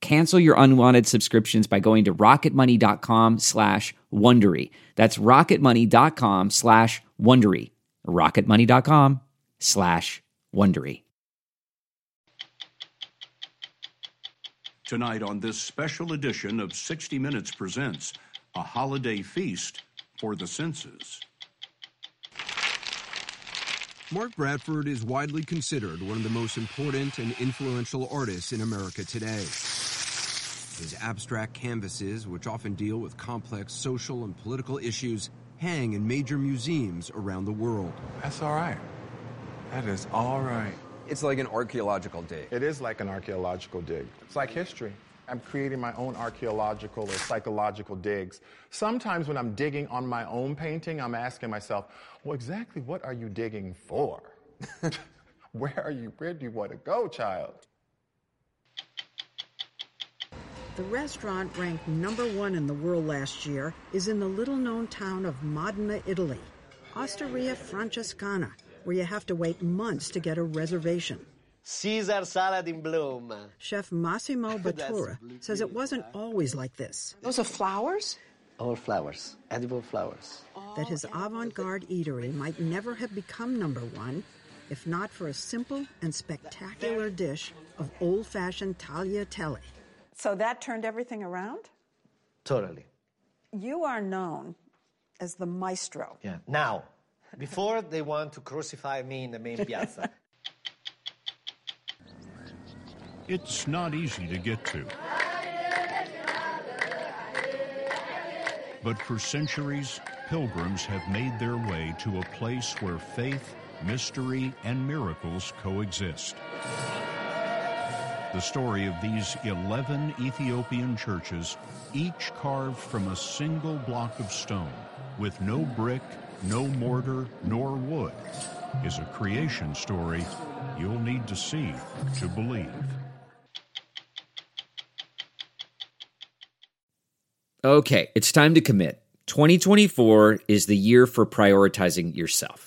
Cancel your unwanted subscriptions by going to rocketmoney.com/Wondery. That's rocketmoney.com/Wondery. rocketmoney.com/Wondery. Tonight on this special edition of 60 Minutes presents a holiday feast for the senses. Mark Bradford is widely considered one of the most important and influential artists in America today. His abstract canvases, which often deal with complex social and political issues, hang in major museums around the world. That's all right. That is all right. It's like an archaeological dig. It is like an archaeological dig. It's like history. I'm creating my own archaeological or psychological digs. Sometimes when I'm digging on my own painting, I'm asking myself, well, exactly what are you digging for? Where do you want to go, child? The restaurant ranked #1 in the world last year is in the little-known town of Modena, Italy, Osteria Francescana, where you have to wait months to get a reservation. Caesar salad in bloom. Chef Massimo Bottura says it wasn't always like this. Those are flowers? All flowers, edible flowers. That his avant-garde eatery might never have become #1 if not for a simple and spectacular dish of old-fashioned tagliatelle. So that turned everything around? Totally. You are known as the maestro. Yeah. Now, before they want to crucify me in the main piazza. It's not easy to get to. But for centuries, pilgrims have made their way to a place where faith, mystery, and miracles coexist. The story of these 11 Ethiopian churches, each carved from a single block of stone, with no brick, no mortar, nor wood, is a creation story you'll need to see to believe. Okay, it's time to commit. 2024 is the year for prioritizing yourself.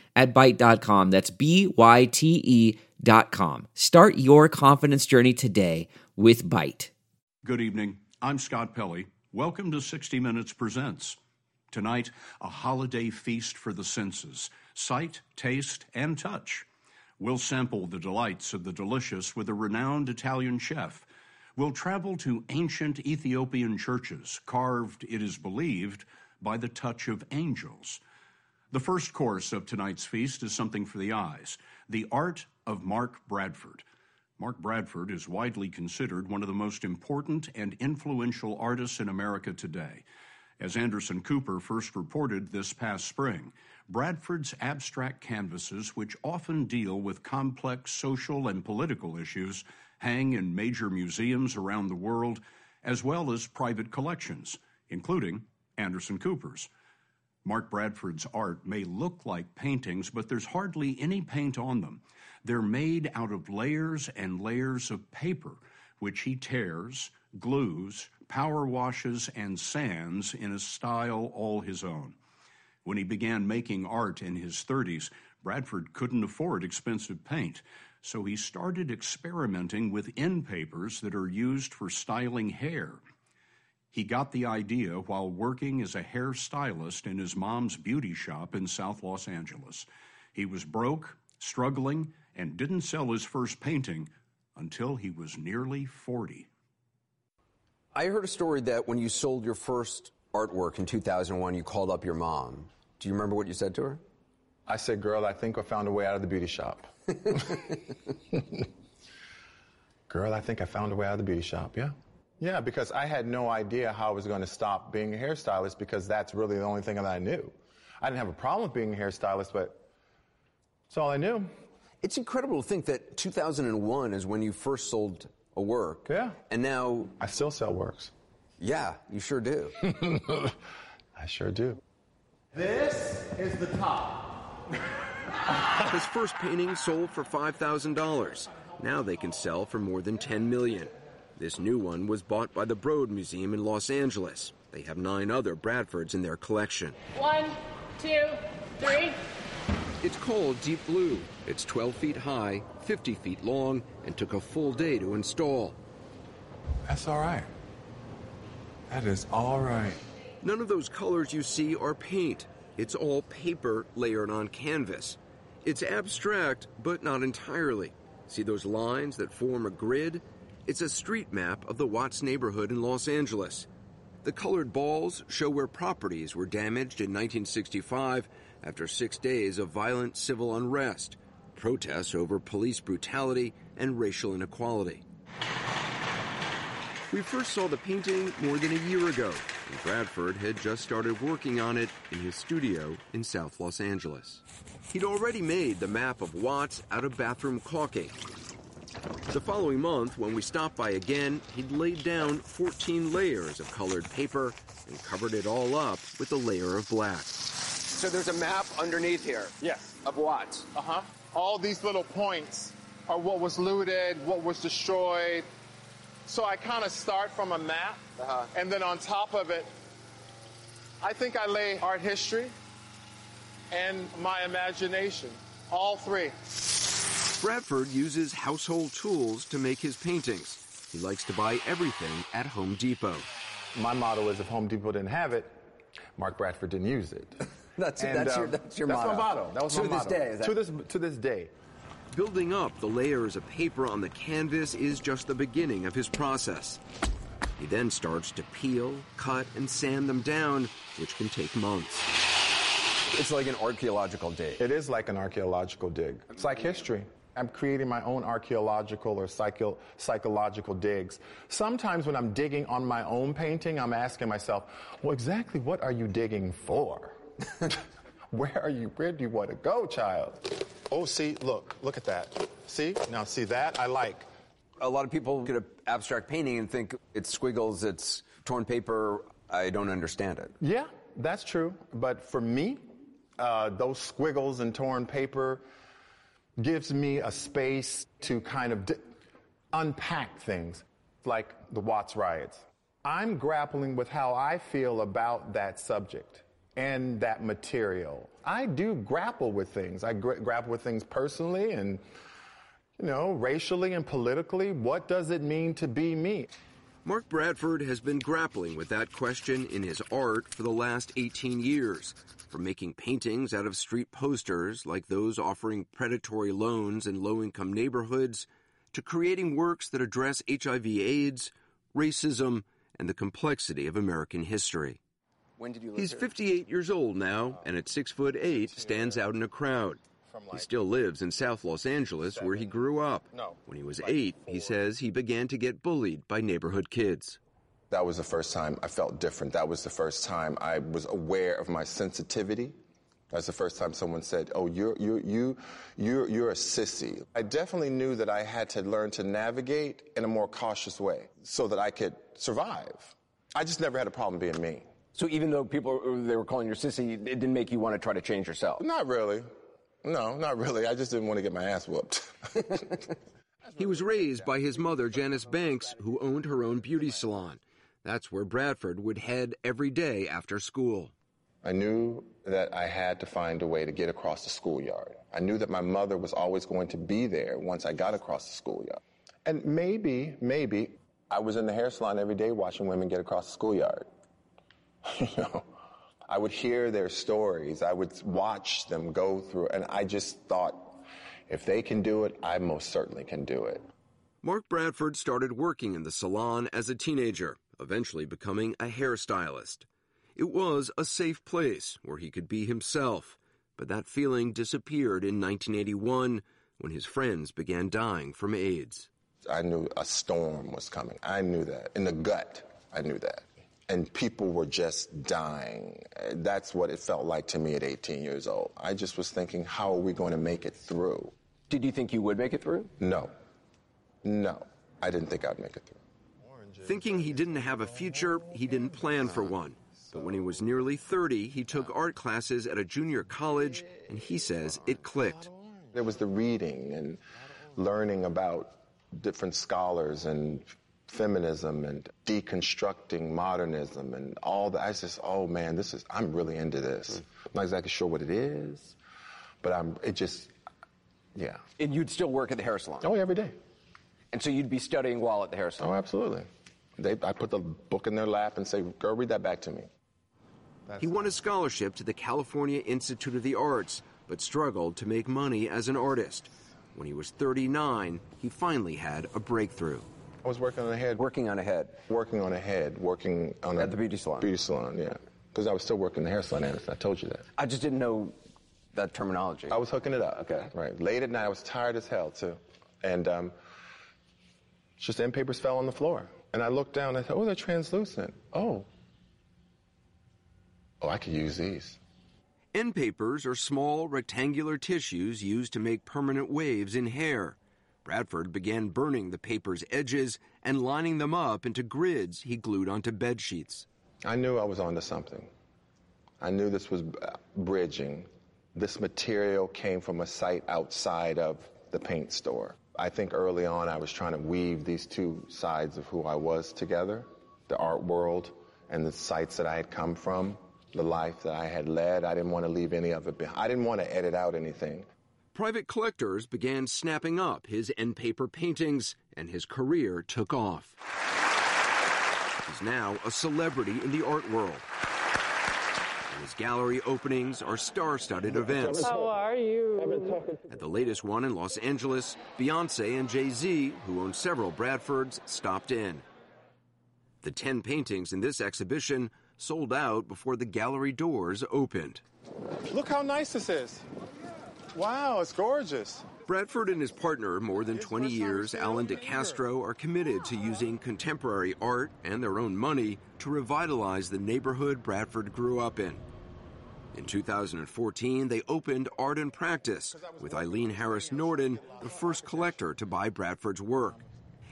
at Byte.com. That's BYTE.com. Start your confidence journey today with Byte. Good evening. I'm Scott Pelley. Welcome to 60 Minutes Presents. Tonight, a holiday feast for the senses. Sight, taste, and touch. We'll sample the delights of the delicious with a renowned Italian chef. We'll travel to ancient Ethiopian churches, carved, it is believed, by the touch of angels. The first course of tonight's feast is something for the eyes, the art of Mark Bradford. Mark Bradford is widely considered one of the most important and influential artists in America today. As Anderson Cooper first reported this past spring, Bradford's abstract canvases, which often deal with complex social and political issues, hang in major museums around the world, as well as private collections, including Anderson Cooper's. Mark Bradford's art may look like paintings, but there's hardly any paint on them. They're made out of layers and layers of paper, which he tears, glues, power washes, and sands in a style all his own. When he began making art in his 30s, Bradford couldn't afford expensive paint, so he started experimenting with end papers that are used for styling hair. He got the idea while working as a hairstylist in his mom's beauty shop in South Los Angeles. He was broke, struggling, and didn't sell his first painting until he was nearly 40. I heard a story that when you sold your first artwork in 2001, you called up your mom. Do you remember what you said to her? I said, "Girl, I think I found a way out of the beauty shop." Girl, I think I found a way out of the beauty shop, yeah. Yeah, because I had no idea how I was going to stop being a hairstylist, because that's really the only thing that I knew. I didn't have a problem with being a hairstylist, but that's all I knew. It's incredible to think that 2001 is when you first sold a work. Yeah. And now... I still sell works. Yeah, you sure do. I sure do. This is the top. His first painting sold for $5,000. Now they can sell for more than $10 million. This new one was bought by the Broad Museum in Los Angeles. They have 9 other Bradfords in their collection. 1, 2, 3. It's called Deep Blue. It's 12 feet high, 50 feet long, and took a full day to install. That's all right. That is all right. None of those colors you see are paint. It's all paper layered on canvas. It's abstract, but not entirely. See those lines that form a grid? It's a street map of the Watts neighborhood in Los Angeles. The colored balls show where properties were damaged in 1965 after 6 days of violent civil unrest, protests over police brutality and racial inequality. We first saw the painting more than a year ago, and Bradford had just started working on it in his studio in South Los Angeles. He'd already made the map of Watts out of bathroom caulking. The following month, when we stopped by again, he'd laid down 14 layers of colored paper and covered it all up with a layer of black. So there's a map underneath here? Yes. Of Watts? Uh-huh. All these little points are what was looted, what was destroyed. So I kind of start from a map, and then on top of it, I think I lay art history and my imagination, all three. Bradford uses household tools to make his paintings. He likes to buy everything at Home Depot. My motto is, if Home Depot didn't have it, Mark Bradford didn't use it. That's your motto. That's my motto. That was my motto. To this day. Building up the layers of paper on the canvas is just the beginning of his process. He then starts to peel, cut, and sand them down, which can take months. It's like an archaeological dig. It is like an archaeological dig. It's like history. I'm creating my own archaeological or psychological digs. Sometimes when I'm digging on my own painting, I'm asking myself, well, exactly what are you digging for? Where do you want to go, child? Oh, see, look at that. See? Now, see that? I like. A lot of people get an abstract painting and think it's squiggles, it's torn paper. I don't understand it. Yeah, that's true. But for me, those squiggles and torn paper gives me a space to kind of unpack things, like the Watts riots. I'm grappling with how I feel about that subject and that material. I do grapple with things. I grapple with things personally and, you know, racially and politically. What does it mean to be me? Mark Bradford has been grappling with that question in his art for the last 18 years. From making paintings out of street posters like those offering predatory loans in low-income neighborhoods, to creating works that address HIV/AIDS, racism, and the complexity of American history. When did you live here? He's 58 years old now, and at 6'8", stands out in a crowd. He still lives in South Los Angeles, where he grew up. When he was 8, he says he began to get bullied by neighborhood kids. That was the first time I felt different. That was the first time I was aware of my sensitivity. That's the first time someone said, "Oh, you're a sissy." I definitely knew that I had to learn to navigate in a more cautious way so that I could survive. I just never had a problem being me. So even though they were calling you sissy, it didn't make you want to try to change yourself? Not really. No, not really. I just didn't want to get my ass whooped. He was raised by his mother, Janice Banks, who owned her own beauty salon. That's where Bradford would head every day after school. I knew that I had to find a way to get across the schoolyard. I knew that my mother was always going to be there once I got across the schoolyard. And maybe, I was in the hair salon every day watching women get across the schoolyard. You know, I would hear their stories. I would watch them go through, and I just thought, if they can do it, I most certainly can do it. Mark Bradford started working in the salon as a teenager, eventually becoming a hairstylist. It was a safe place where he could be himself, but that feeling disappeared in 1981 when his friends began dying from AIDS. I knew a storm was coming. I knew that. In the gut, I knew that. And people were just dying. That's what it felt like to me at 18 years old. I just was thinking, how are we going to make it through? Did you think you would make it through? No. I didn't think I'd make it through. Thinking he didn't have a future, he didn't plan for one. But when he was nearly 30, he took art classes at a junior college, and he says it clicked. There was the reading and learning about different scholars and feminism and deconstructing modernism and all that. I was just, oh man, I'm really into this. I'm not exactly sure what it is, but yeah. And you'd still work at the hair salon? Oh, every day. And so you'd be studying while at the hair salon? Oh, absolutely. I put the book in their lap and say, girl, read that back to me. He won a scholarship to the California Institute of the Arts, but struggled to make money as an artist. When he was 39, he finally had a breakthrough. I was working on a head. Working on a head. At the beauty salon. Beauty salon, yeah. Because I was still working in the hair salon, Anderson. I told you that. I just didn't know that terminology. I was hooking it up. Okay. Right. Late at night, I was tired as hell, too. And just end papers fell on the floor. And I looked down and I thought, oh, they're translucent. Oh, I could use these. End papers are small, rectangular tissues used to make permanent waves in hair. Bradford began burning the paper's edges and lining them up into grids he glued onto bed sheets. I knew I was onto something. I knew this was bridging. This material came from a site outside of the paint store. I think early on I was trying to weave these two sides of who I was together, the art world and the sites that I had come from, the life that I had led. I didn't want to leave any of it behind. I didn't want to edit out anything. Private collectors began snapping up his end paper paintings, and his career took off. He's now a celebrity in the art world. And his gallery openings are star-studded events. How are you? At the latest one in Los Angeles, Beyonce and Jay-Z, who own several Bradfords, stopped in. The 10 paintings in this exhibition sold out before the gallery doors opened. Look how nice this is. Wow, it's gorgeous. Bradford and his partner, more than 20 years, Alan DeCastro, are committed to using contemporary art and their own money to revitalize the neighborhood Bradford grew up in. In 2014, they opened Art and Practice with Eileen Harris Norton, the first collector to buy Bradford's work.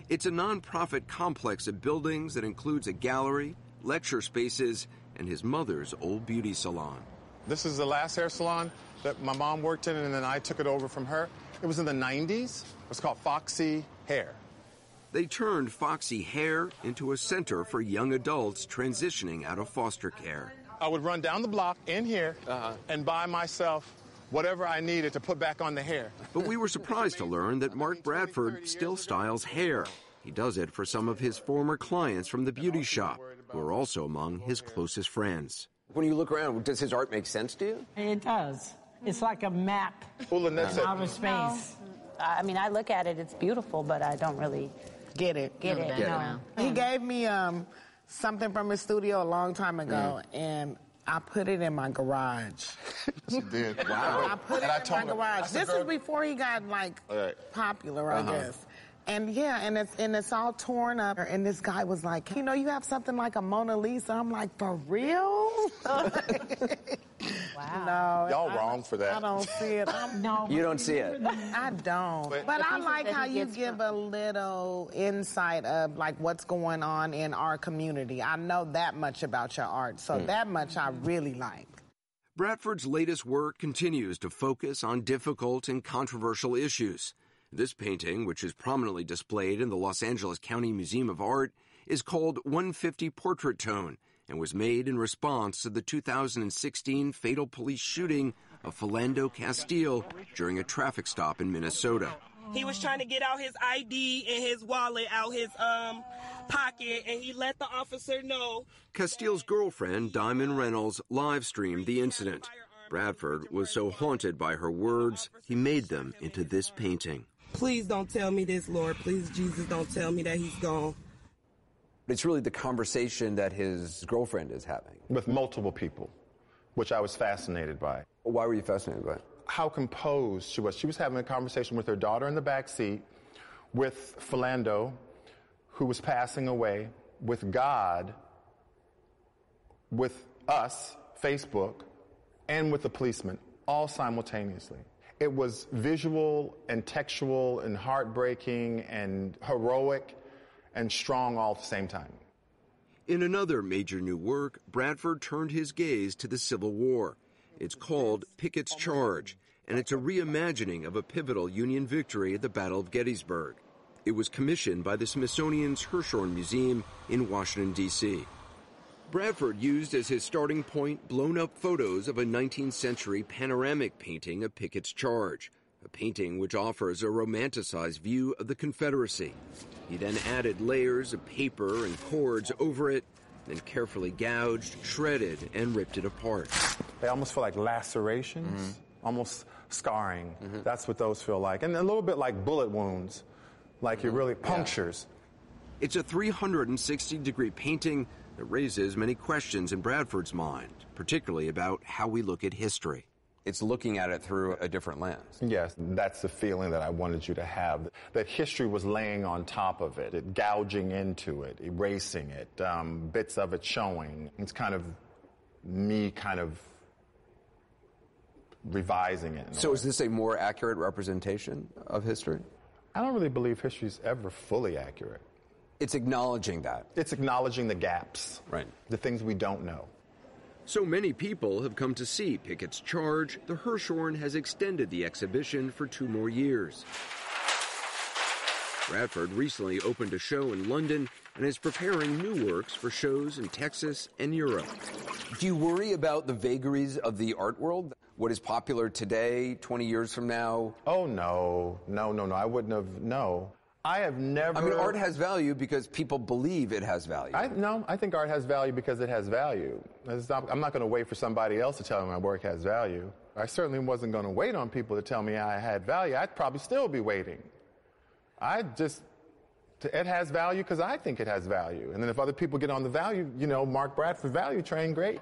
It's a nonprofit complex of buildings that includes a gallery, lecture spaces, and his mother's old beauty salon. This is the last hair salon that my mom worked in, and then I took it over from her. It was in the 90s. It was called Foxy Hair. They turned Foxy Hair into a center for young adults transitioning out of foster care. I would run down the block in here and buy myself whatever I needed to put back on the hair. But we were surprised to learn that Mark Bradford still styles hair. He does it for some of his former clients from the beauty shop, who are also among his closest friends. When you look around, does his art make sense to you? It does. It's like a map of outer space. I mean, I look at it, it's beautiful, but I don't really get it. He gave me something from his studio a long time ago, and I put it in my garage. She did. Wow. I put it in my garage. This is before he got, like, popular, I guess. And, yeah, and it's all torn up. And this guy was like, you know, you have something like a Mona Lisa. I'm like, for real? Wow. No, y'all wrong for that. I don't see it. No, you don't see it. I don't. But I like how you give a little insight of like what's going on in our community. I know that much about your art, so that much I really like. Bradford's latest work continues to focus on difficult and controversial issues. This painting, which is prominently displayed in the Los Angeles County Museum of Art, is called 150 Portrait Tone, and was made in response to the 2016 fatal police shooting of Philando Castile during a traffic stop in Minnesota. He was trying to get out his ID and his wallet out his pocket, and he let the officer know. Castile's girlfriend, Diamond Reynolds, live-streamed the incident. Bradford was so haunted by her words, he made them into this painting. Please don't tell me this, Lord. Please, Jesus, don't tell me that he's gone. It's really the conversation that his girlfriend is having. With multiple people, which I was fascinated by. Why were you fascinated by it? How composed she was. She was having a conversation with her daughter in the backseat, with Philando, who was passing away, with God, with us, Facebook, and with the policeman, all simultaneously. It was visual and textual and heartbreaking and heroic and strong all at the same time. In another major new work, Bradford turned his gaze to the Civil War. It's called Pickett's Charge, and it's a reimagining of a pivotal Union victory at the Battle of Gettysburg. It was commissioned by the Smithsonian's Hirshhorn Museum in Washington, D.C. Bradford used as his starting point blown-up photos of a 19th century panoramic painting of Pickett's Charge, a painting which offers a romanticized view of the Confederacy. He then added layers of paper and cords over it, then carefully gouged, shredded, and ripped it apart. They almost feel like lacerations, almost scarring. That's what those feel like. And a little bit like bullet wounds, like it really punctures. Yeah. It's a 360-degree painting that raises many questions in Bradford's mind, particularly about how we look at history. It's looking at it through a different lens. Yes, that's the feeling that I wanted you to have, that history was laying on top of it, gouging into it, erasing it, bits of it showing. It's kind of me kind of revising it. So is this a more accurate representation of history? I don't really believe history is ever fully accurate. It's acknowledging that. It's acknowledging the gaps, right? The things we don't know. So many people have come to see Pickett's Charge, the Hirshhorn has extended the exhibition for 2 more years. Bradford recently opened a show in London and is preparing new works for shows in Texas and Europe. Do you worry about the vagaries of the art world? What is popular today, 20 years from now? Oh, no. No. I wouldn't have, no. I have never... I mean, art has value because people believe it has value. I think art has value because it has value. I'm not going to wait for somebody else to tell me my work has value. I certainly wasn't going to wait on people to tell me I had value. I'd probably still be waiting. It has value because I think it has value. And then if other people get on the value, you know, Mark Bradford value train, great.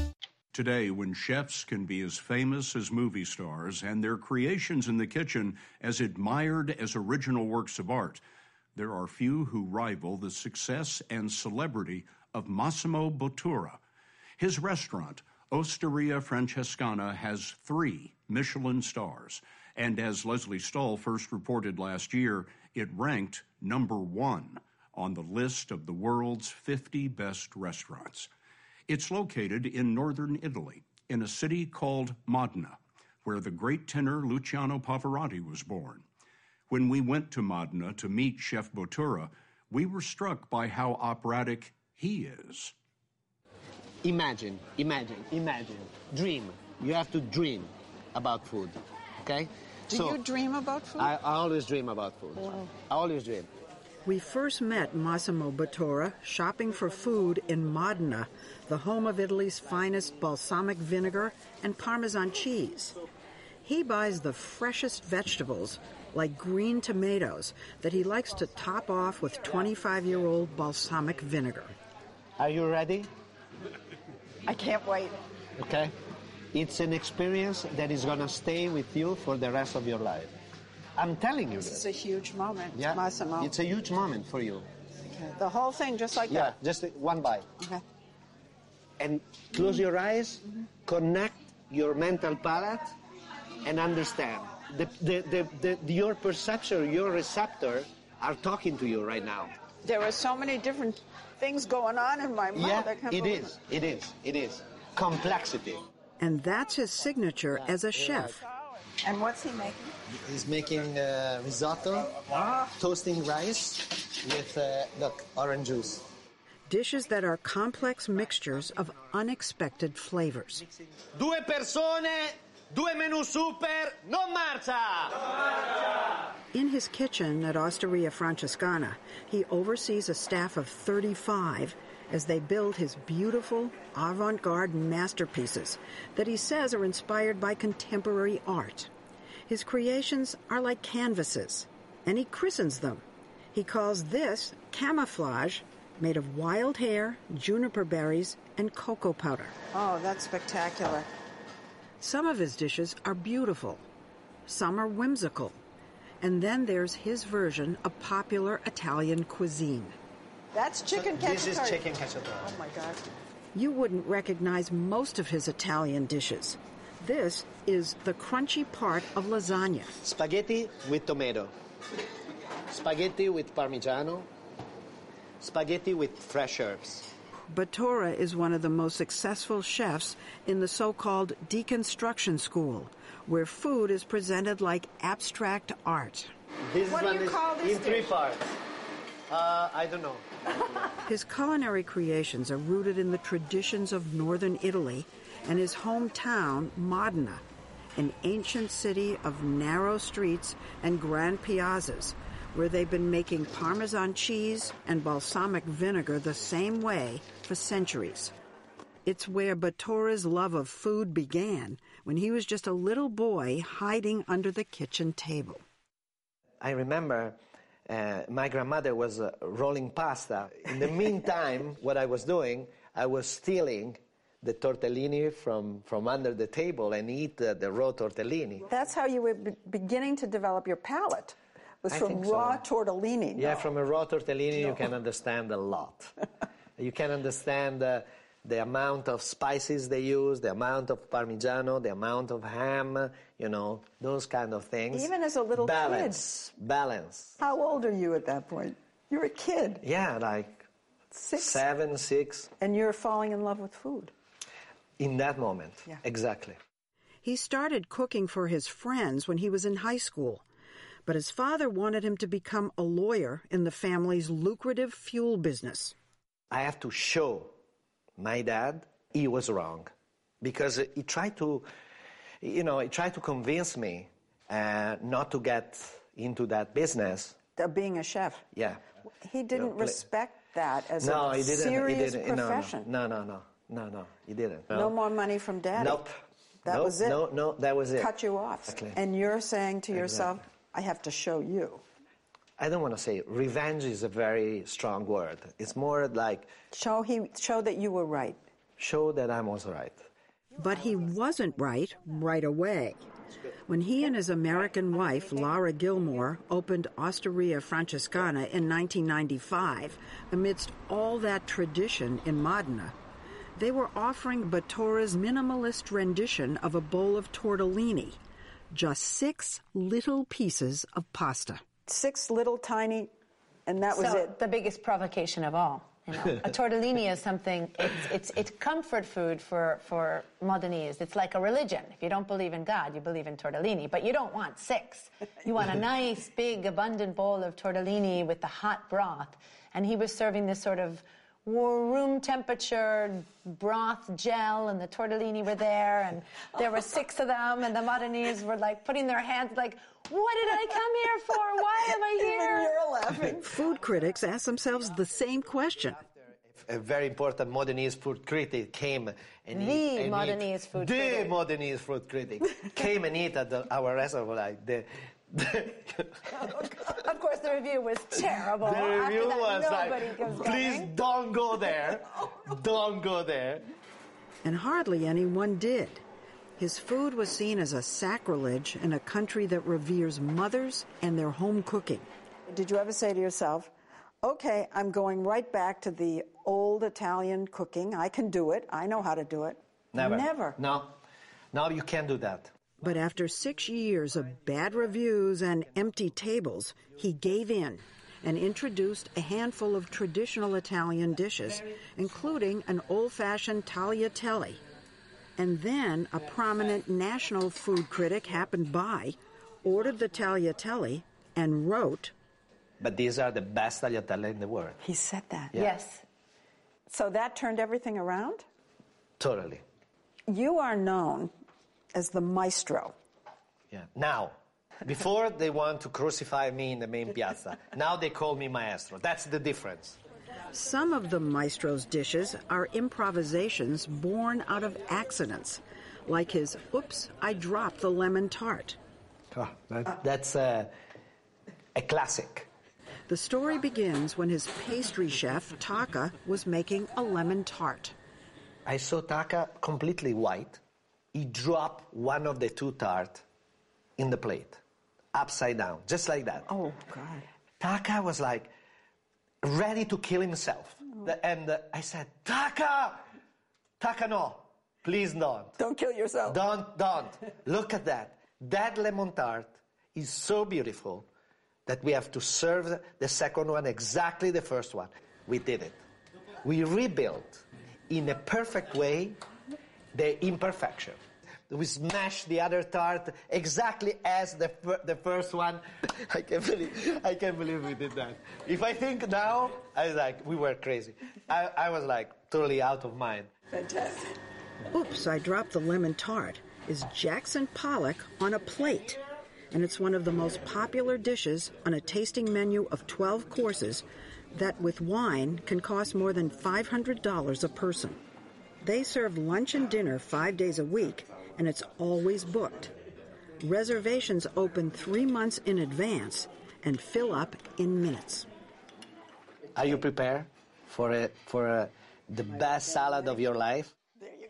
Today, when chefs can be as famous as movie stars and their creations in the kitchen as admired as original works of art, there are few who rival the success and celebrity of Massimo Bottura. His restaurant, Osteria Francescana, has 3 Michelin stars, and as Lesley Stahl first reported last year, it ranked #1 on the list of the world's 50 best restaurants. It's located in northern Italy, in a city called Modena, where the great tenor Luciano Pavarotti was born. When we went to Modena to meet Chef Bottura, we were struck by how operatic he is. Imagine. Dream. You have to dream about food, okay? Do you dream about food? I always dream about food. Wow. I always dream. We first met Massimo Bottura shopping for food in Modena, the home of Italy's finest balsamic vinegar and Parmesan cheese. He buys the freshest vegetables, like green tomatoes, that he likes to top off with 25-year-old balsamic vinegar. Are you ready? I can't wait. Okay. It's an experience that is going to stay with you for the rest of your life. I'm telling you this. It's a huge moment, yeah. Massimo. It's a huge moment for you. Okay. The whole thing, just like that? Yeah, just one bite. Okay. And close your eyes, connect your mental palate, and understand. Your perception, your receptor are talking to you right now. There are so many different things going on in my mind. Yeah, it is. Complexity. And that's his signature as a chef. And what's he making? He's making risotto, toasting rice with, orange juice. Dishes that are complex mixtures of unexpected flavors. Due persone, due menu super, non marcia! In his kitchen at Osteria Francescana, he oversees a staff of 35 as they build his beautiful avant-garde masterpieces that he says are inspired by contemporary art. His creations are like canvases, and he christens them. He calls this camouflage, made of wild hair, juniper berries, and cocoa powder. Oh, that's spectacular. Some of his dishes are beautiful. Some are whimsical. And then there's his version of popular Italian cuisine. That's chicken cacciatore. This is chicken cacciatore. Oh, my God. You wouldn't recognize most of his Italian dishes. This is the crunchy part of lasagna. Spaghetti with tomato. Spaghetti with parmigiano. Spaghetti with fresh herbs. Bottura is one of the most successful chefs in the so-called deconstruction school, where food is presented like abstract art. What do you call this in three parts. I don't know. His culinary creations are rooted in the traditions of northern Italy and his hometown, Modena, an ancient city of narrow streets and grand piazzas, where they've been making Parmesan cheese and balsamic vinegar the same way for centuries. It's where Bottura's love of food began when he was just a little boy hiding under the kitchen table. I remember my grandmother was rolling pasta. In the meantime, what I was doing, I was stealing the tortellini from under the table and eat the raw tortellini. That's how you were beginning to develop your palate, was from raw tortellini. Yeah, from a raw tortellini you can understand a lot. You can understand the amount of spices they use, the amount of parmigiano, the amount of ham, you know, those kind of things. Even as a little kid. Balance. How old are you at that point? You're a kid. Yeah, like 6, 7, 6. And you're falling in love with food. In that moment, exactly. He started cooking for his friends when he was in high school, but his father wanted him to become a lawyer in the family's lucrative fuel business. I have to show my dad, he was wrong, because he tried to, convince me not to get into that business. Being a chef. Yeah. He didn't respect that as a serious profession. No, he didn't. No more money from Daddy. Nope. That was it. No, that was it. Cut you off. Exactly. And you're saying to yourself, I have to show you. I don't want to say revenge is a very strong word. It's more like... Show that you were right. Show that I was right. But he wasn't right away. When he and his American wife, Lara Gilmore, opened Osteria Francescana in 1995, amidst all that tradition in Modena, they were offering Bottura's minimalist rendition of a bowl of tortellini, just 6 little pieces of pasta. 6 little tiny, and that was it. The biggest provocation of all. You know, a tortellini is something, it's comfort food for Modenese. It's like a religion. If you don't believe in God, you believe in tortellini, but you don't want 6. You want a nice, big, abundant bowl of tortellini with the hot broth and he was serving this sort of room temperature broth gel, and the tortellini were there, and there were six of them, and the Modenese were like putting their hands like, what did I come here for? Why am I here? You're laughing. Food critics ask themselves the same question. A very important Modenese food critic came and the Modenese food critic came and ate at our restaurant. Like of course, the review was terrible. The review was like, please don't go there. Don't go there. And hardly anyone did. His food was seen as a sacrilege in a country that reveres mothers and their home cooking. Did you ever say to yourself, okay, I'm going right back to the old Italian cooking. I can do it. I know how to do it. Never. Never. No. No, you can't do that. But after 6 years of bad reviews and empty tables, he gave in and introduced a handful of traditional Italian dishes, including an old-fashioned tagliatelle. And then a prominent national food critic happened by, ordered the tagliatelle, and wrote... But these are the best tagliatelle in the world. He said that. Yeah. Yes. So that turned everything around? Totally. You are known as the maestro. Yeah. Now, before they want to crucify me in the main piazza, now they call me maestro. That's the difference. Some of the maestro's dishes are improvisations born out of accidents, like his, oops, I dropped the lemon tart. Oh, that's a classic. The story begins when his pastry chef, Taka, was making a lemon tart. I saw Taka completely white. He dropped one of the two tarts in the plate, upside down, just like that. Oh, God. Taka was like ready to kill himself. Oh. And I said, Taka! Taka, no. Please don't. Don't kill yourself. Don't. Look at that. That lemon tart is so beautiful that we have to serve the second one exactly the first one. We did it. We rebuilt in a perfect way the imperfection. We smashed the other tart exactly as the first one. I can't believe we did that. If I think now, we were crazy. I was totally out of mind. Fantastic. Oops, I dropped the lemon tart is Jackson Pollock on a plate. And it's one of the most popular dishes on a tasting menu of 12 courses that, with wine, can cost more than $500 a person. They serve lunch and dinner 5 days a week, and it's always booked. Reservations open 3 months in advance and fill up in minutes. Are you prepared for the best salad of your life?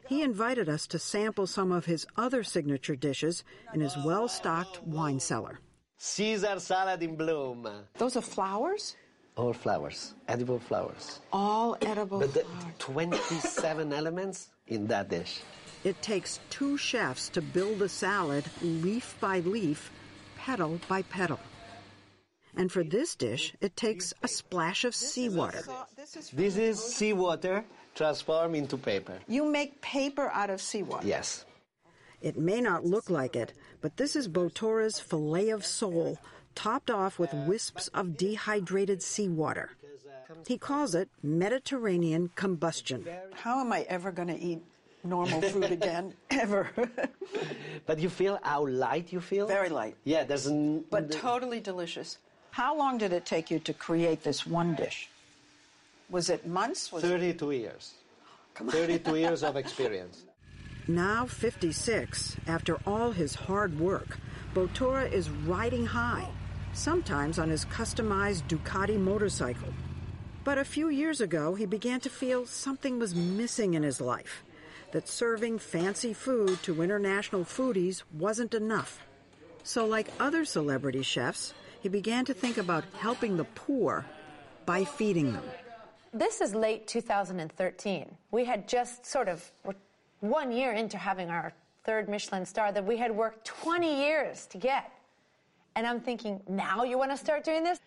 He invited us to sample some of his other signature dishes in his well-stocked wine cellar. Caesar salad in bloom. Those are flowers? All flowers, edible flowers. All edible flowers. But 27 elements in that dish. It takes two chefs to build a salad leaf by leaf, petal by petal. And for this dish, it takes a splash of seawater. This is seawater transformed into paper. You make paper out of seawater? Yes. It may not look like it, but this is Bottura's fillet of sole, topped off with wisps of dehydrated seawater. He calls it Mediterranean combustion. How am I ever going to eat normal food again? Ever. But you feel how light you feel? Very light. Yeah, there's... But totally delicious. How long did it take you to create this one dish? Was it months? 32 years. Come on. 32 years of experience. Now 56, after all his hard work, Bottura is riding high, sometimes on his customized Ducati motorcycle. But a few years ago, he began to feel something was missing in his life, that serving fancy food to international foodies wasn't enough. So like other celebrity chefs, he began to think about helping the poor by feeding them. This is late 2013. We had just we're 1 year into having our third Michelin star that we had worked 20 years to get. And I'm thinking, now you want to start doing this?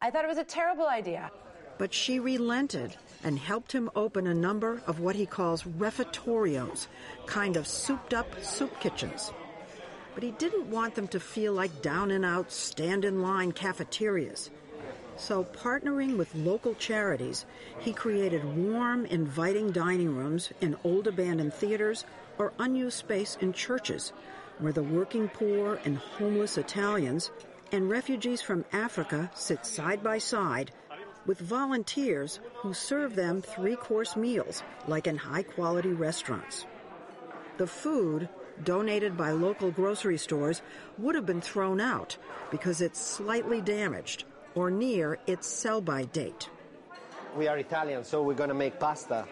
I thought it was a terrible idea. But she relented and helped him open a number of what he calls refettorios, kind of souped-up soup kitchens. But he didn't want them to feel like down-and-out, stand-in-line cafeterias. So partnering with local charities, he created warm, inviting dining rooms in old abandoned theaters or unused space in churches where the working poor and homeless Italians and refugees from Africa sit side by side with volunteers who serve them three-course meals like in high-quality restaurants. The food, donated by local grocery stores, would have been thrown out because it's slightly damaged or near its sell-by date. We are Italian, so we're going to make pasta.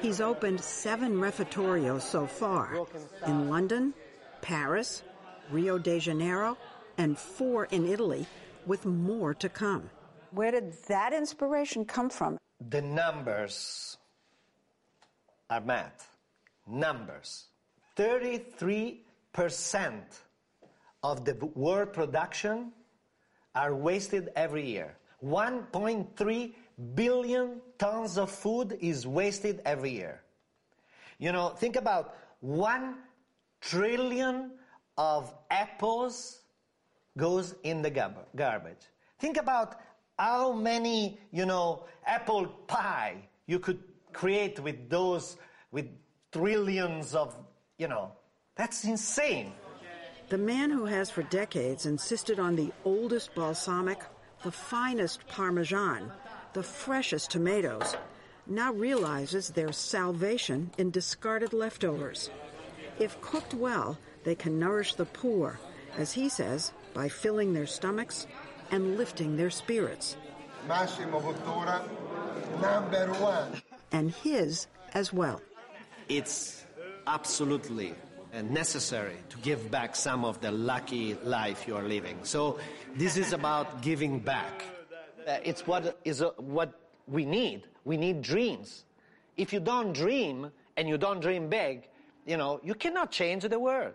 He's opened 7 refettorios so far in London, Paris, Rio de Janeiro, and 4 in Italy, with more to come. Where did that inspiration come from? The numbers are math. Numbers. 33% of the world production are wasted every year. 1.3 billion tons of food is wasted every year. You know, think about 1 trillion of apples goes in the garbage. Think about how many, apple pie you could create with those, with trillions of, that's insane. The man who has for decades insisted on the oldest balsamic, the finest Parmesan, the freshest tomatoes, now realizes there's salvation in discarded leftovers. If cooked well, they can nourish the poor, as he says, by filling their stomachs and lifting their spirits. Massimo Bottura, #1. And his as well. It's absolutely necessary to give back some of the lucky life you are living. So this is about giving back. It's what we need. We need dreams. If you don't dream, and you don't dream big, you cannot change the world.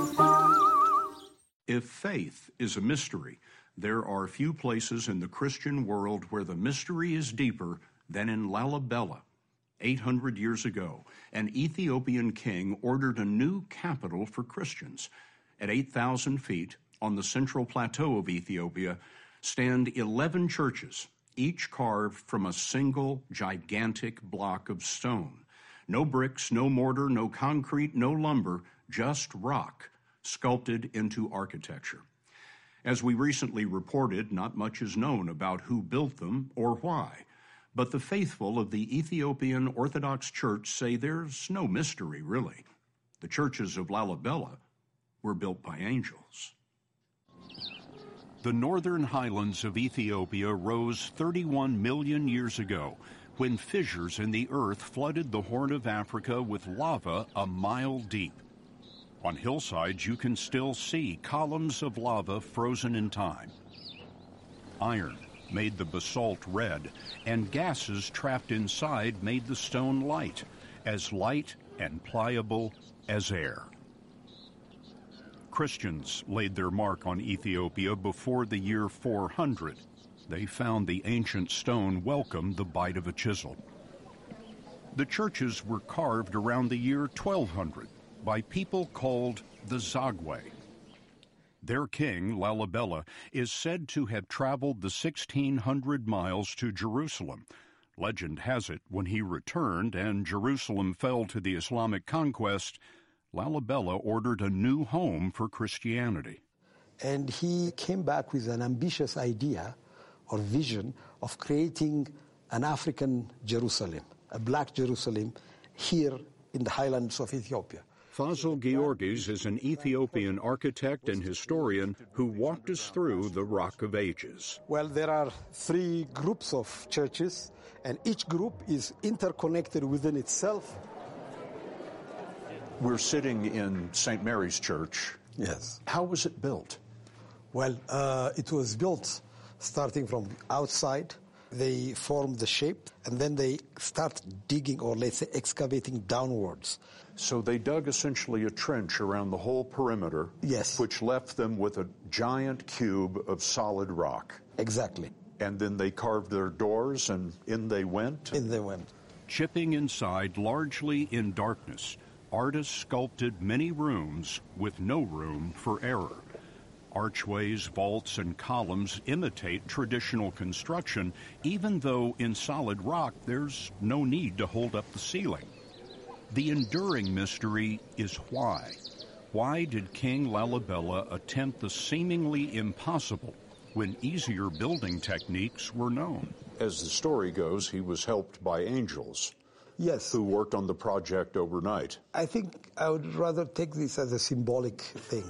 If faith is a mystery, there are few places in the Christian world where the mystery is deeper than in Lalibela. 800 years ago, an Ethiopian king ordered a new capital for Christians. At 8,000 feet, on the central plateau of Ethiopia, stand 11 churches, each carved from a single gigantic block of stone. No bricks, no mortar, no concrete, no lumber, just rock, sculpted into architecture. As we recently reported, not much is known about who built them or why, but the faithful of the Ethiopian Orthodox Church say there's no mystery, really. The churches of Lalibela were built by angels. The northern highlands of Ethiopia rose 31 million years ago when fissures in the earth flooded the Horn of Africa with lava a mile deep. On hillsides, you can still see columns of lava frozen in time. Iron made the basalt red, and gases trapped inside made the stone light and pliable as air. Christians laid their mark on Ethiopia before the year 400. They found the ancient stone welcomed the bite of a chisel. The churches were carved around the year 1200 by people called the Zagwe. Their king, Lalibela, is said to have traveled the 1,600 miles to Jerusalem. Legend has it, when he returned and Jerusalem fell to the Islamic conquest, Lalibela ordered a new home for Christianity. And he came back with an ambitious idea or vision of creating an African Jerusalem, a black Jerusalem, here in the highlands of Ethiopia. Fazl Georgis is an Ethiopian architect and historian who walked us through the Rock of Ages. Well, there are 3 groups of churches, and each group is interconnected within itself. We're sitting in St. Mary's Church. Yes. How was it built? Well, it was built starting from outside. They formed the shape, and then they start digging, or let's say excavating downwards. So they dug essentially a trench around the whole perimeter, yes, which left them with a giant cube of solid rock. Exactly. And then they carved their doors, and in they went. In they went. Chipping inside largely in darkness, artists sculpted many rooms with no room for error. Archways, vaults, and columns imitate traditional construction, even though in solid rock there's no need to hold up the ceiling. The enduring mystery is why. Why did King Lalibela attempt the seemingly impossible when easier building techniques were known? As the story goes, he was helped by angels. Yes. Who worked on the project overnight. I think I would rather take this as a symbolic thing.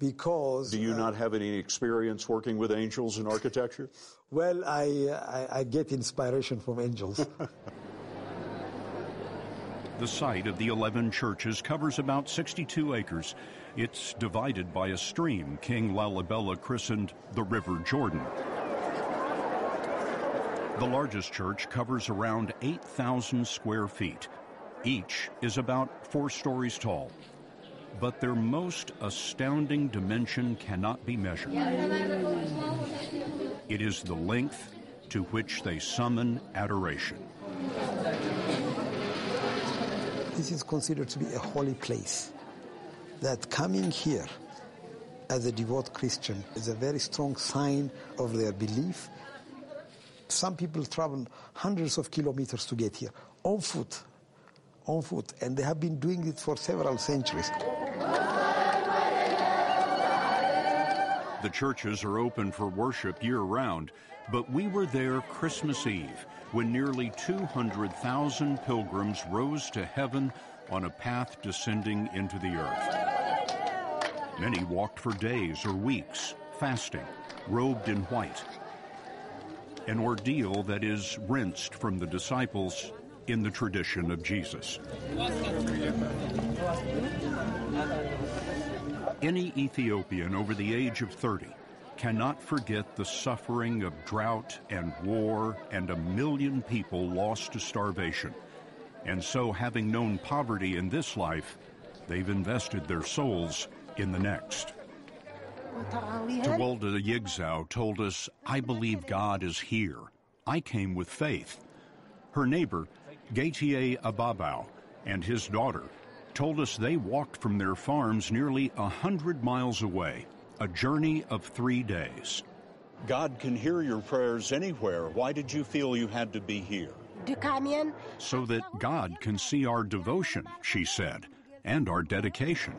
Because, do you not have any experience working with angels in architecture? Well, I get inspiration from angels. The site of the 11 churches covers about 62 acres. It's divided by a stream King Lalibela christened the River Jordan. The largest church covers around 8,000 square feet. Each is about 4 stories tall. But their most astounding dimension cannot be measured. It is the length to which they summon adoration. This is considered to be a holy place. That coming here as a devout Christian is a very strong sign of their belief. Some people travel hundreds of kilometers to get here, on foot, and they have been doing it for several centuries. The churches are open for worship year-round, but we were there Christmas Eve when nearly 200,000 pilgrims rose to heaven on a path descending into the earth. Many walked for days or weeks, fasting, robed in white. An ordeal that is rinsed from the disciples in the tradition of Jesus. Any Ethiopian over the age of 30 cannot forget the suffering of drought and war and 1 million people lost to starvation. And so, having known poverty in this life, they've invested their souls in the next. Tawalda Yigzau told us, "I believe God is here. I came with faith." Her neighbor, Gaitier Ababau, and his daughter, told us they walked from their farms nearly 100 miles away, a journey of 3 days. God can hear your prayers anywhere. Why did you feel you had to be here? So that God can see our devotion, she said, and our dedication.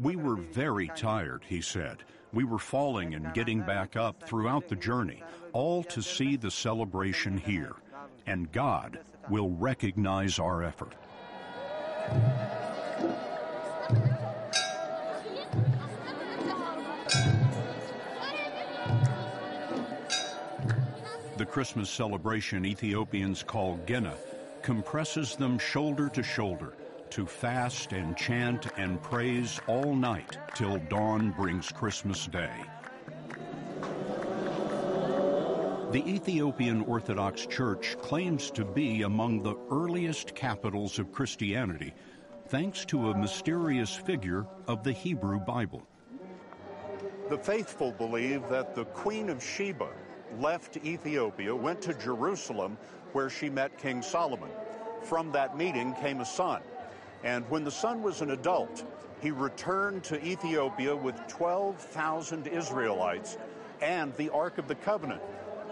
We were very tired, he said. We were falling and getting back up throughout the journey, all to see the celebration here. And God will recognize our effort. The Christmas celebration Ethiopians call Gena compresses them shoulder to shoulder to fast and chant and praise all night till dawn brings Christmas Day. The Ethiopian Orthodox Church claims to be among the earliest capitals of Christianity, thanks to a mysterious figure of the Hebrew Bible. The faithful believe that the Queen of Sheba left Ethiopia, went to Jerusalem, where she met King Solomon. From that meeting came a son, and when the son was an adult, he returned to Ethiopia with 12,000 Israelites and the Ark of the Covenant,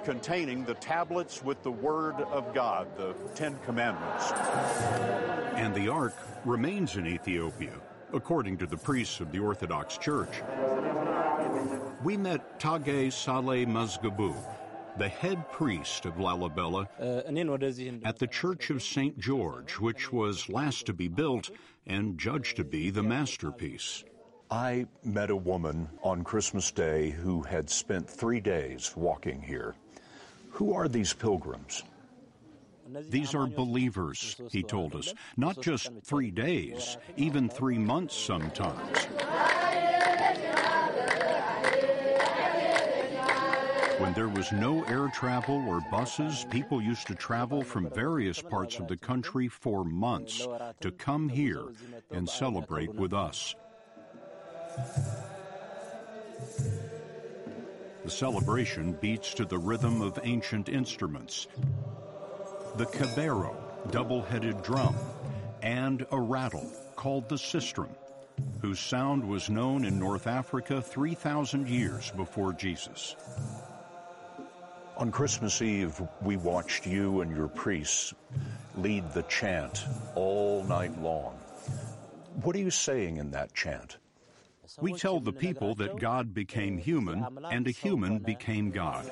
containing the tablets with the Word of God, the 10 Commandments. And the Ark remains in Ethiopia, according to the priests of the Orthodox Church. We met Tage Saleh Mazgabu, the head priest of Lalibela, at the Church of St. George, which was last to be built and judged to be the masterpiece. I met a woman on Christmas Day who had spent 3 days walking here. Who are these pilgrims? These are believers, he told us. Not just 3 days, even 3 months sometimes. there was no air travel or buses, people used to travel from various parts of the country for months to come here and celebrate with us. The celebration beats to the rhythm of ancient instruments, the cabero, double-headed drum, and a rattle called the sistrum, whose sound was known in North Africa 3,000 years before Jesus. On Christmas Eve, we watched you and your priests lead the chant all night long. What are you saying in that chant? We tell the people that God became human and a human became God.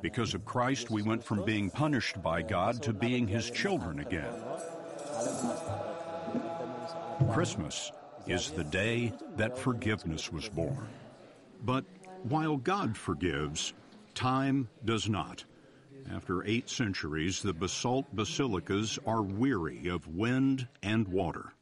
Because of Christ, we went from being punished by God to being his children again. Christmas is the day that forgiveness was born. But while God forgives, time does not. After 8 centuries, the basalt basilicas are weary of wind and water.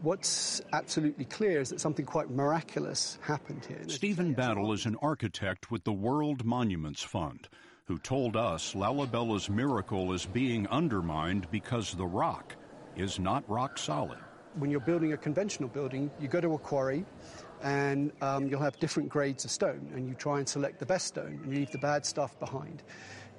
What's absolutely clear is that something quite miraculous happened here. Stephen Battle is an architect with the World Monuments Fund, who told us Lalibela's miracle is being undermined because the rock is not rock solid. When you're building a conventional building, you go to a quarry and you'll have different grades of stone, and you try and select the best stone and leave the bad stuff behind.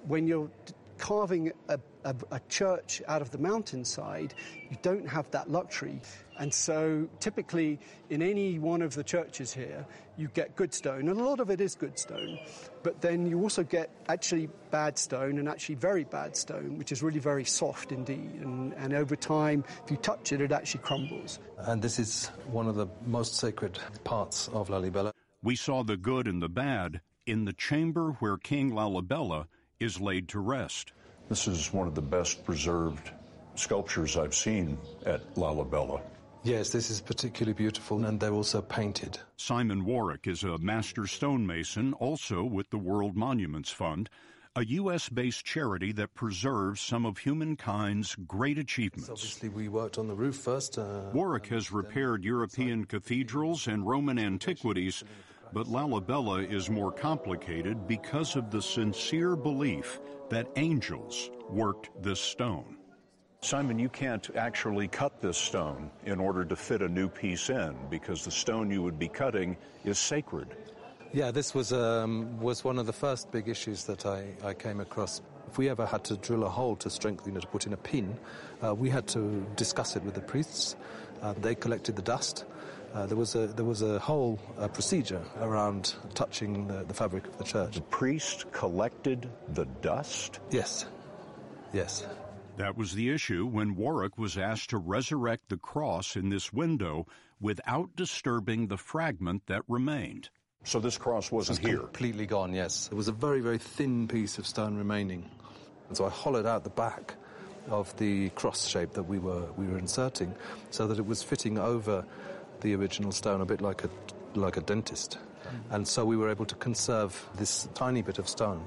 When you're carving a church out of the mountainside, you don't have that luxury. And so typically in any one of the churches here, you get good stone, and a lot of it is good stone, but then you also get actually bad stone and actually very bad stone, which is really very soft indeed, and over time, if you touch it, it actually crumbles. And this is one of the most sacred parts of Lalibela. We saw the good and the bad in the chamber where King Lalibela is laid to rest. This is one of the best preserved sculptures I've seen at Lalibela. Yes, this is particularly beautiful, and they're also painted. Simon Warwick is a master stonemason, also with the World Monuments Fund, a U.S.-based charity that preserves some of humankind's great achievements. Obviously, we worked on the roof first. Warwick has repaired European cathedrals and Roman antiquities, but Lalibela is more complicated because of the sincere belief that angels worked this stone. Simon, you can't actually cut this stone in order to fit a new piece in, because the stone you would be cutting is sacred. Yeah, this was one of the first big issues that I came across. If we ever had to drill a hole to strengthen it, to put in a pin, we had to discuss it with the priests. They collected the dust. There was a whole procedure around touching the fabric of the church. The priest collected the dust? Yes. Yes. That was the issue when Warwick was asked to resurrect the cross in this window without disturbing the fragment that remained. So this cross wasn't here? Completely gone, yes. There was a very, very thin piece of stone remaining. And so I hollowed out the back of the cross shape that we were inserting so that it was fitting over the original stone, a bit like a dentist. And so we were able to conserve this tiny bit of stone,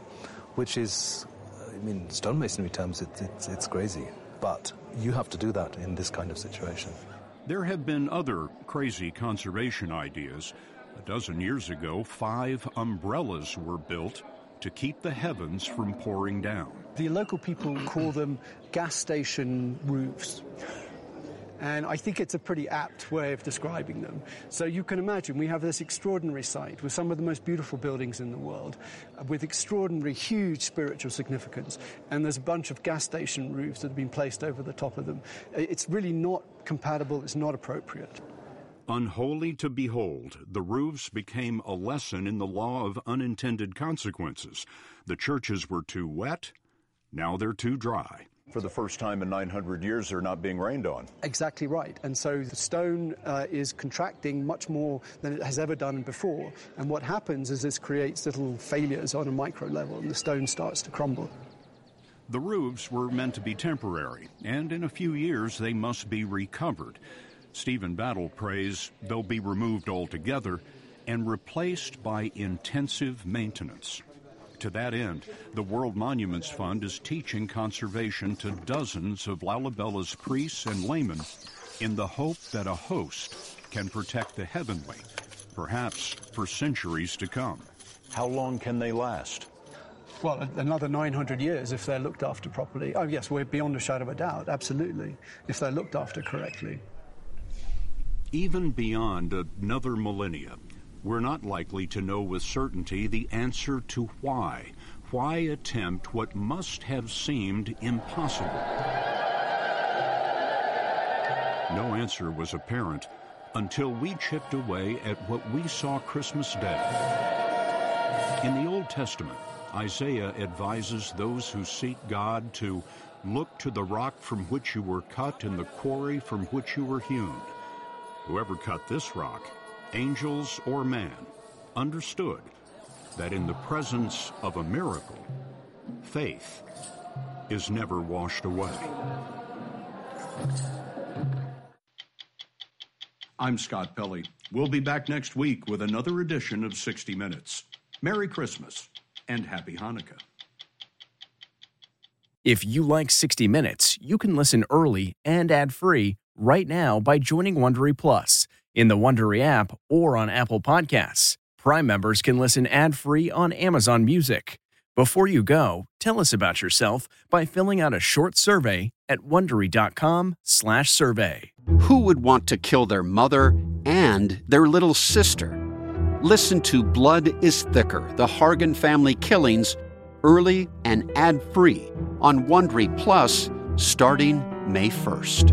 which is, I mean, stonemasonry terms, it's crazy. But you have to do that in this kind of situation. There have been other crazy conservation ideas. A dozen years ago, 5 umbrellas were built to keep the heavens from pouring down. The local people call them gas station roofs. And I think it's a pretty apt way of describing them. So you can imagine we have this extraordinary site with some of the most beautiful buildings in the world, with extraordinary, huge spiritual significance. And there's a bunch of gas station roofs that have been placed over the top of them. It's really not compatible. It's not appropriate. Unholy to behold, the roofs became a lesson in the law of unintended consequences. The churches were too wet. Now they're too dry. For the first time in 900 years, they're not being rained on. Exactly right. And so the stone is contracting much more than it has ever done before. And what happens is this creates little failures on a micro level, and the stone starts to crumble. The roofs were meant to be temporary, and in a few years they must be recovered. Stephen Battle prays they'll be removed altogether and replaced by intensive maintenance. To that end, the World Monuments Fund is teaching conservation to dozens of Lalibela's priests and laymen in the hope that a host can protect the heavenly, perhaps for centuries to come. How long can they last? Well, another 900 years if they're looked after properly. Oh, yes, we're beyond a shadow of a doubt, absolutely, if they're looked after correctly. Even beyond another millennia, we're not likely to know with certainty the answer to why. Why attempt what must have seemed impossible? No answer was apparent until we chipped away at what we saw Christmas Day. In the Old Testament, Isaiah advises those who seek God to look to the rock from which you were cut and the quarry from which you were hewn. Whoever cut this rock, angels or man, understood that in the presence of a miracle, faith is never washed away. I'm Scott Pelley. We'll be back next week with another edition of 60 Minutes. Merry Christmas and Happy Hanukkah. If you like 60 Minutes, you can listen early and ad-free right now by joining Wondery Plus in the Wondery app or on Apple Podcasts. Prime members can listen ad-free on Amazon Music. Before you go, tell us about yourself by filling out a short survey at Wondery.com/survey. Who would want to kill their mother and their little sister? Listen to Blood is Thicker, The Hargan Family Killings, early and ad-free on Wondery Plus starting May 1st.